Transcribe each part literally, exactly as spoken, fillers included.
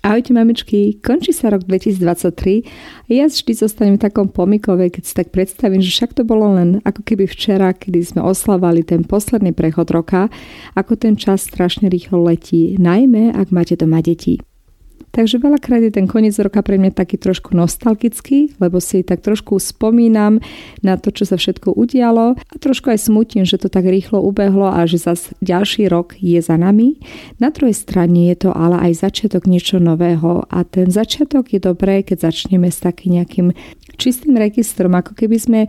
Ahojte mamičky, končí sa rok dvetisíctridsaťtri a ja vždy zostanem v takom pomykove, keď si tak predstavím, že však to bolo len ako keby včera, kedy sme oslavovali ten posledný prechod roka, ako ten čas strašne rýchlo letí, najmä ak máte doma deti. Takže veľakrát je ten koniec roka pre mňa taký trošku nostalgický, lebo si tak trošku spomínam na to, čo sa všetko udialo a trošku aj smutím, že to tak rýchlo ubehlo a že zase ďalší rok je za nami. Na druhej strane je to ale aj začiatok niečo nového a ten začiatok je dobré, keď začneme s takým nejakým čistým registrom, ako keby sme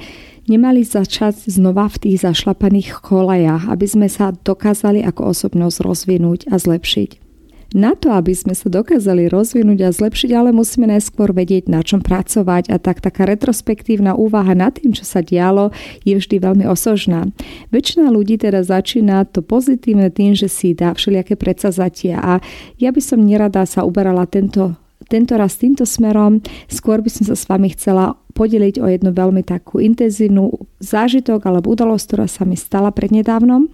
nemali začať znova v tých zašlapaných kolajach, aby sme sa dokázali ako osobnosť rozvinúť a zlepšiť. Na to, aby sme sa dokázali rozvinúť a zlepšiť, ale musíme najskôr vedieť, na čom pracovať a tak taká retrospektívna úvaha nad tým, čo sa dialo, je vždy veľmi osožná. Väčšina ľudí teda začína to pozitívne tým, že si dá všelijaké predsazatia a ja by som nerada sa uberala tento, tento raz týmto smerom, skôr by som sa s vami chcela podeliť o jednu veľmi takú intenzívnu zážitok alebo udalosť, ktorá sa mi stala prednedávnom.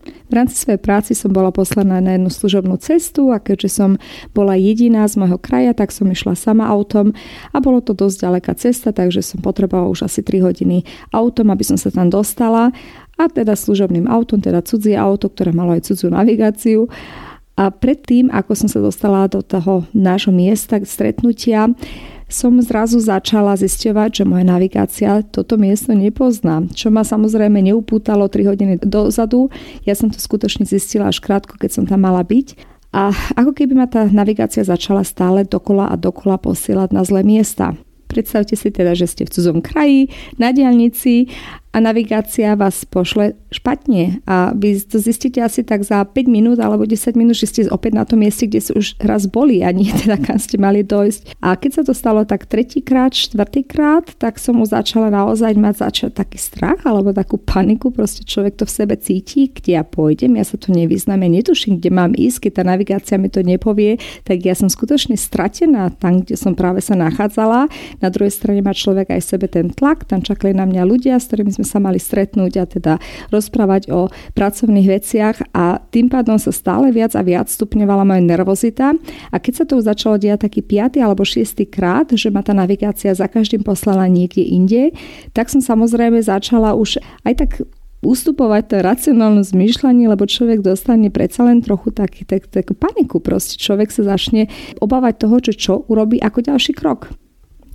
V rámci svojej práci som bola poslaná na jednu služobnú cestu a keďže som bola jediná z môjho kraja, tak som išla sama autom a bolo to dosť ďaleká cesta, takže som potrebovala už asi tri hodiny autom, aby som sa tam dostala a teda služobným autom, teda cudzie auto, ktoré malo aj cudziu navigáciu. A predtým, ako som sa dostala do toho nášho miesta stretnutia, som zrazu začala zisťovať, že moja navigácia toto miesto nepozná, čo ma samozrejme neupútalo tri hodiny dozadu. Ja som to skutočne zistila až krátko, keď som tam mala byť. A ako keby ma tá navigácia začala stále dokola a dokola posielať na zlé miesta. Predstavte si teda, že ste v cudzom kraji, na diaľnici a navigácia vás pošle špatne a vy to zistíte asi tak za päť minút alebo desať minút, že ste opäť na tom mieste, kde ste už raz boli a nie teda kam ste mali dojsť. A keď sa to stalo tak tretíkrát, štvrtýkrát, tak som už začala naozaj mať začať taký strach alebo takú paniku, proste človek to v sebe cíti, kde ja pôjdem, ja sa tu nevyznám, ja netuším, kde mám ísť, keď tá navigácia mi to nepovie, tak ja som skutočne stratená tam, kde som práve sa nachádzala. Na druhej strane má človek aj v sebe ten tlak, tam čakali na mňa ľudia, s ktorými sme sa mali stretnúť a teda rozprávať o pracovných veciach a tým pádom sa stále viac a viac stupňovala moja nervozita a keď sa to už začalo diať taký piaty alebo šiestý krát, že ma tá navigácia za každým poslala niekde inde, tak som samozrejme začala už aj tak ustupovať to racionálne zmýšľanie, lebo človek dostane predsa len trochu taký, tak, takú paniku, proste človek sa začne obávať toho, čo, čo urobí ako ďalší krok.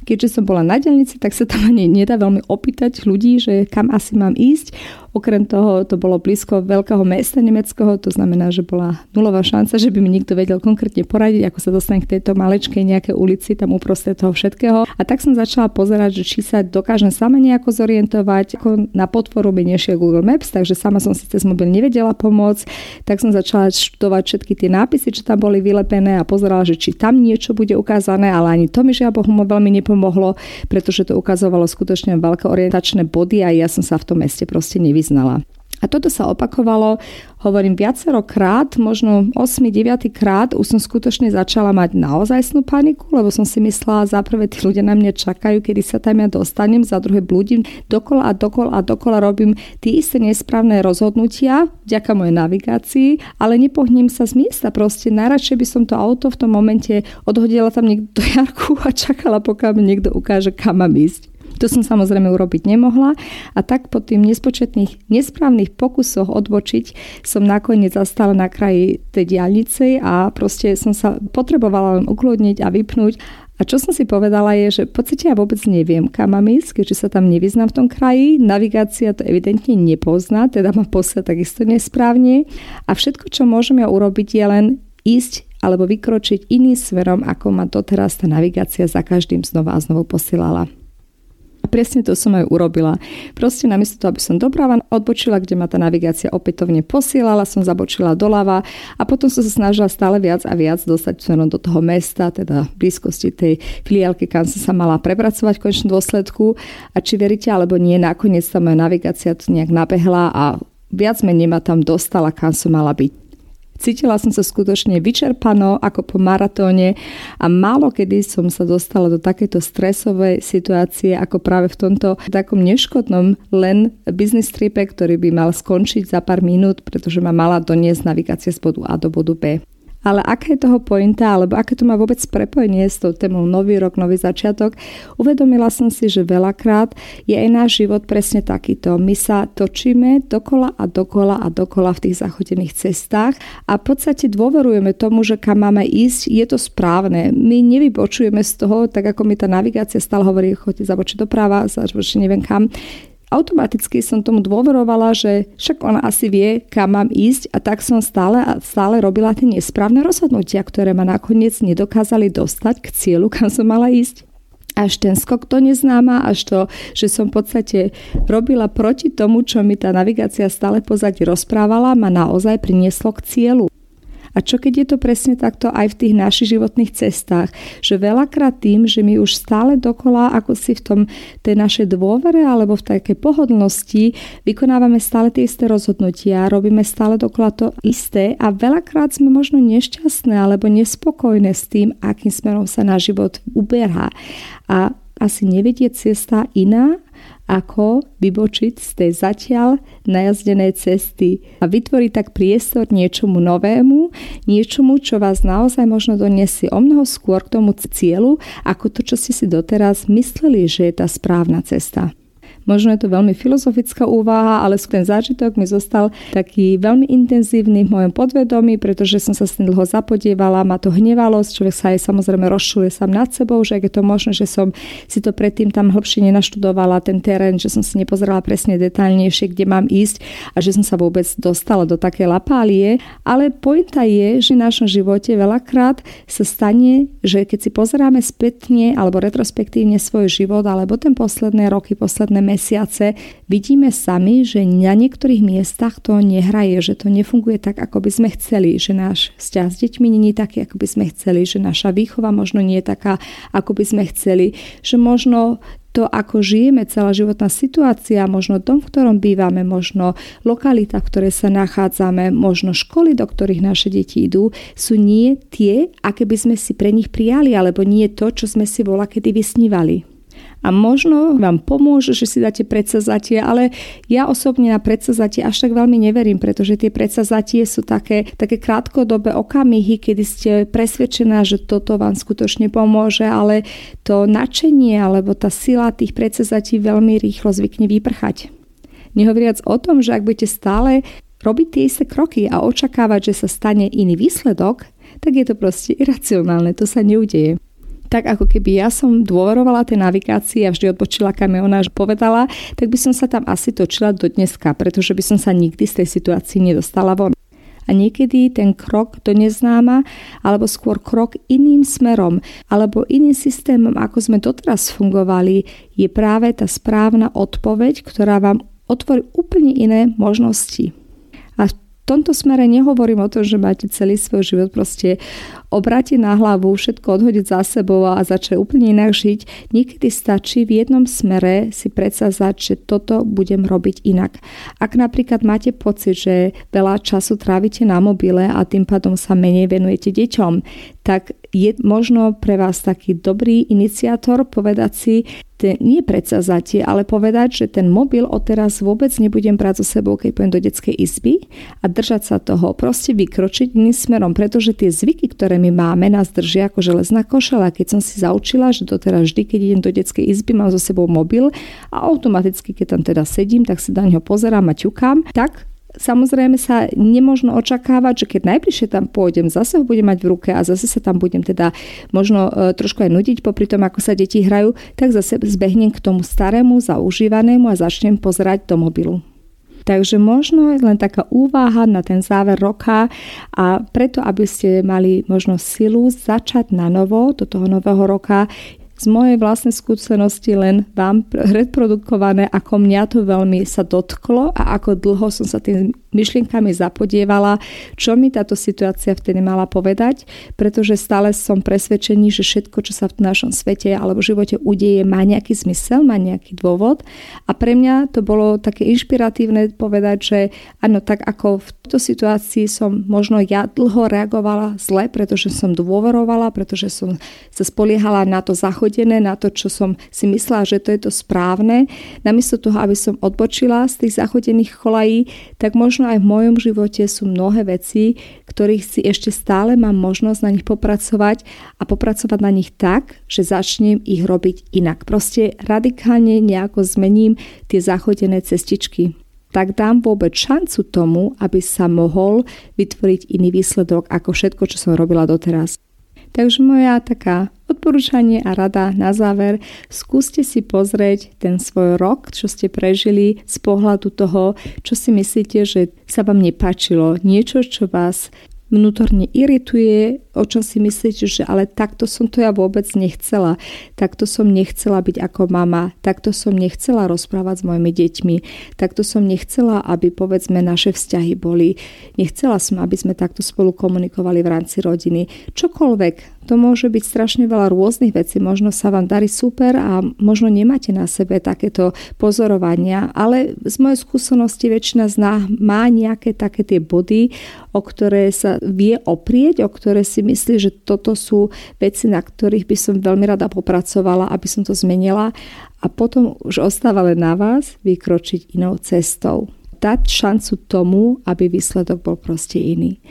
Keďže som bola na diaľnici, tak sa tam ani nedá veľmi opýtať ľudí, že kam asi mám ísť. Okrem toho, to bolo blízko veľkého mesta nemeckého, to znamená, že bola nulová šanca, že by mi niekto vedel konkrétne poradiť, ako sa dostane k tejto malečkej nejakej ulici, tam uprostred toho všetkého. A tak som začala pozerať, že či sa dokážem sama nejako zorientovať. Ako na podporu mi nešiel Google Maps, takže sama som si cez mobil nevedela pomôcť. Tak som začala študovať všetky tie nápisy, čo tam boli vylepené a pozerala, že či tam niečo bude ukázané, ale ani to mi žiaľ Bohu veľmi nepomohlo. mohlo, pretože to ukazovalo skutočne veľké orientačné body a ja som sa v tom meste proste nevyznala. A toto sa opakovalo, hovorím, viacero krát, možno osem deväť krát už som skutočne začala mať naozajstnú paniku, lebo som si myslela, za prvé tí ľudia na mňa čakajú, kedy sa tam ja dostanem, za druhé blúdim dokola a dokola a dokola robím tie isté nesprávne rozhodnutia vďaka mojej navigácii, ale nepohnem sa z miesta, proste najradšej by som to auto v tom momente odhodila tam niekto do jarku a čakala, pokiaľ mi niekto ukáže, kam mám ísť. To som samozrejme urobiť nemohla a tak po tým nespočetných nesprávnych pokusoch odbočiť som nakoniec zastala na kraji tej diaľnice a proste som sa potrebovala len ukludniť a vypnúť. A čo som si povedala je, že v podstate ja vôbec neviem, kam mám ísť, keďže sa tam nevyznám v tom kraji. Navigácia to evidentne nepozná, teda ma posla takisto nesprávne. A všetko, čo môžem ja urobiť, je len ísť alebo vykročiť iným smerom, ako ma doteraz tá navigácia za každým znova a znovu posielala. A presne to som aj urobila. Proste namiesto toho, aby som doprava odbočila, kde ma tá navigácia opätovne posielala, som zabočila doľava a potom som sa snažila stále viac a viac dostať smerom do toho mesta, teda v blízkosti tej filiálky, kam som sa mala prepracovať v konečnom dôsledku. A či veríte alebo nie, nakoniec tá moja navigácia to nejak nabehla a viac menej ma tam dostala, kam som mala byť. Cítila som sa skutočne vyčerpano, ako po maratóne a málo kedy som sa dostala do takejto stresovej situácie, ako práve v tomto takom neškodnom len business tripe, ktorý by mal skončiť za pár minút, pretože ma mala doniesť navigácia z bodu A do bodu B. Ale aká je toho pointa, alebo aké to má vôbec prepojenie s tou témou nový rok, nový začiatok, uvedomila som si, že veľakrát je aj náš život presne takýto. My sa točíme dokola a dokola a dokola v tých zachodených cestách a v podstate dôverujeme tomu, že kam máme ísť, je to správne. My nevybočujeme z toho, tak ako mi tá navigácia stále hovorí, choďte zabočiť doprava, zabočiť neviem kam. Automaticky som tomu dôverovala, že však ona asi vie, kam mám ísť a tak som stále a stále robila tie nesprávne rozhodnutia, ktoré ma nakoniec nedokázali dostať k cieľu, kam som mala ísť. Až ten skok to neznáma, až to, že som v podstate robila proti tomu, čo mi tá navigácia stále pozadí rozprávala, ma naozaj prinieslo k cieľu. A čo keď je to presne takto aj v tých našich životných cestách? Že veľakrát tým, že my už stále dokola, ako si v tom tej našej dôvere alebo v takej pohodlnosti, vykonávame stále tie isté rozhodnutia, robíme stále dokola to isté a veľakrát sme možno nešťastné alebo nespokojné s tým, akým smerom sa náš život uberá. A asi nevedie cesta iná, ako vybočiť z tej zatiaľ najazdenej cesty a vytvoriť tak priestor niečomu novému, niečomu, čo vás naozaj možno doniesie o mnoho skôr k tomu cieľu, ako to, čo ste si doteraz mysleli, že je tá správna cesta. Možno je to veľmi filozofická úvaha, ale ten zážitok mi zostal taký veľmi intenzívny v mojom podvedomí, pretože som sa s tým dlho zapodievala, ma to hnevalo, človek sa aj samozrejme rozšuluje sám nad sebou, že ak je to možné, že som si to predtým tam hlbšie nenaštudovala, ten terén, že som si nepozerala presne detailnejšie, kde mám ísť a že som sa vôbec dostala do takej lapálie. Ale pointa je, že v našom živote veľakrát sa stane, že keď si pozeráme spätne alebo retrospektívne svoj život alebo ten posledné roky, posledné mesiace, mesiace, vidíme sami, že na niektorých miestach to nehraje, že to nefunguje tak, ako by sme chceli, že náš vzťah s deťmi nie je taký, ako by sme chceli, že naša výchova možno nie je taká, ako by sme chceli, že možno to, ako žijeme, celá životná situácia, možno dom, v ktorom bývame, možno lokalita, v ktorej sa nachádzame, možno školy, do ktorých naše deti idú, sú nie tie, aké by sme si pre nich prijali, alebo nie to, čo sme si volakedy vysnívali. A možno vám pomôže, že si dáte predsazatie, ale ja osobne na predsazatie až tak veľmi neverím, pretože tie predsazatie sú také, také krátkodobé okamihy, kedy ste presvedčená, že toto vám skutočne pomôže, ale to nadšenie alebo tá sila tých predsazatí veľmi rýchlo zvykne vyprchať. Nehovoriac o tom, že ak budete stále robiť tie isté kroky a očakávať, že sa stane iný výsledok, tak je to proste iracionálne, to sa neudeje. Tak ako keby ja som dôverovala tej navigácii a vždy odbočila, kam je ona povedala, tak by som sa tam asi točila do dneska, pretože by som sa nikdy z tej situácii nedostala von. A niekedy ten krok do neznáma, alebo skôr krok iným smerom, alebo iným systémom, ako sme doteraz fungovali, je práve tá správna odpoveď, ktorá vám otvorí úplne iné možnosti. A v tomto smere nehovorím o tom, že máte celý svoj život proste obrátiť na hlavu, všetko odhodiť za sebou a začať úplne inak žiť. Niekedy stačí v jednom smere si predsazať, že toto budem robiť inak. Ak napríklad máte pocit, že veľa času trávite na mobile a tým pádom sa menej venujete deťom, tak je možno pre vás taký dobrý iniciátor povedať si, te, nie predsavzatie, ale povedať, že ten mobil odteraz vôbec nebudem brať so sebou, keď pôjdem do detskej izby a držať sa toho, proste vykročiť iným smerom, pretože tie zvyky, ktoré my máme, nás držia ako železná košeľa. Keď som si zaučila, že doteraz vždy, keď idem do detskej izby, mám so sebou mobil a automaticky, keď tam teda sedím, tak si na neho pozerám a ťukám, tak samozrejme sa nemožno očakávať, že keď najbližšie tam pôjdem, zase ho budem mať v ruke a zase sa tam budem teda možno trošku aj nudiť popri tom, ako sa deti hrajú, tak zase zbehnem k tomu starému, zaužívanému a začnem pozerať do mobilu. Takže možno je len taká úvaha na ten záver roka a preto, aby ste mali možno silu začať na novo do toho nového roka, z mojej vlastnej skúsenosti len vám reprodukované, ako mňa to veľmi sa dotklo a ako dlho som sa tým myšlienkami zapodievala, čo mi táto situácia vtedy mala povedať, pretože stále som presvedčený, že všetko, čo sa v našom svete alebo živote udeje, má nejaký zmysel, má nejaký dôvod a pre mňa to bolo také inšpiratívne povedať, že áno, tak ako v tejto situácii som možno ja dlho reagovala zle, pretože som dôverovala, pretože som sa spoliehala na to zachodené, na to, čo som si myslela, že to je to správne. Namiesto toho, aby som odbočila z tých zachodených kolají, tak možno aj v mojom živote sú mnohé veci, ktorých si ešte stále mám možnosť na nich popracovať a popracovať na nich tak, že začnem ich robiť inak. Proste radikálne nejako zmením tie zachodené cestičky. Tak dám vôbec šancu tomu, aby sa mohol vytvoriť iný výsledok ako všetko, čo som robila doteraz. Takže moja taká odporúčanie a rada na záver, skúste si pozrieť ten svoj rok, čo ste prežili z pohľadu toho, čo si myslíte, že sa vám nepáčilo, niečo, čo vás vnútorne irituje, o čom si myslíte, že ale takto som to ja vôbec nechcela, takto som nechcela byť ako mama, takto som nechcela rozprávať s mojimi deťmi, takto som nechcela, aby povedzme naše vzťahy boli, nechcela som, aby sme takto spolu komunikovali v rámci rodiny, čokoľvek, to môže byť strašne veľa rôznych vecí, možno sa vám darí super a možno nemáte na sebe takéto pozorovania, ale z mojej skúsenosti väčšina z nás má nejaké také tie body, o ktoré sa vie oprieť, o ktoré si myslí, že toto sú veci, na ktorých by som veľmi rada popracovala, aby som to zmenila a potom už ostáva len na vás vykročiť inou cestou. Dať šancu tomu, aby výsledok bol proste iný.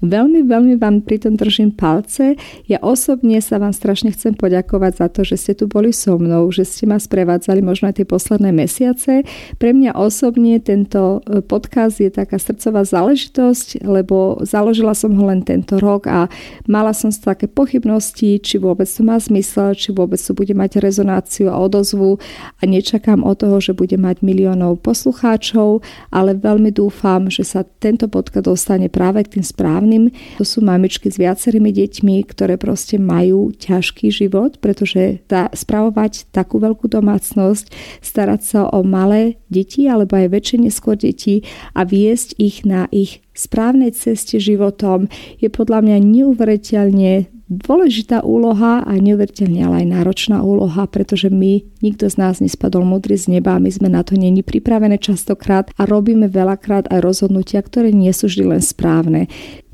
Veľmi, veľmi vám pri tom držím palce. Ja osobne sa vám strašne chcem poďakovať za to, že ste tu boli so mnou, že ste ma sprevádzali možno aj tie posledné mesiace. Pre mňa osobne tento podcast je taká srdcová záležitosť, lebo založila som ho len tento rok a mala som také pochybnosti, či vôbec to má zmysel, či vôbec to bude mať rezonáciu a odozvu a nečakám od toho, že bude mať miliónov poslucháčov, ale veľmi dúfam, že sa tento podcast dostane práve k tým správnym. To sú mamičky s viacerými deťmi, ktoré proste majú ťažký život, pretože tá, spravovať takú veľkú domácnosť, starať sa o malé deti alebo aj väčšie neskôr deti a viesť ich na ich správnej ceste životom je podľa mňa neuveriteľne dôležitá úloha a neuveriteľne ale aj náročná úloha, pretože my, nikto z nás nespadol múdry z neba, my sme na to není pripravené častokrát a robíme veľakrát aj rozhodnutia, ktoré nie sú vždy len správne.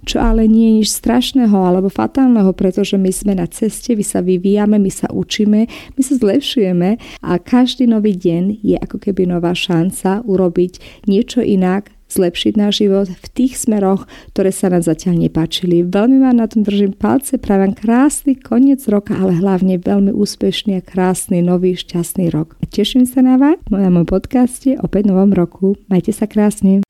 Čo ale nie je nič strašného alebo fatálneho, pretože my sme na ceste, my sa vyvíjame, my sa učíme, my sa zlepšujeme a každý nový deň je ako keby nová šanca urobiť niečo inak, zlepšiť náš život v tých smeroch, ktoré sa nám zatiaľ nepáčili. Veľmi vám na tom držím palce, prajem krásny koniec roka, ale hlavne veľmi úspešný a krásny nový šťastný rok. Teším sa na vás v mojom podcaste opäť novom roku. Majte sa krásne.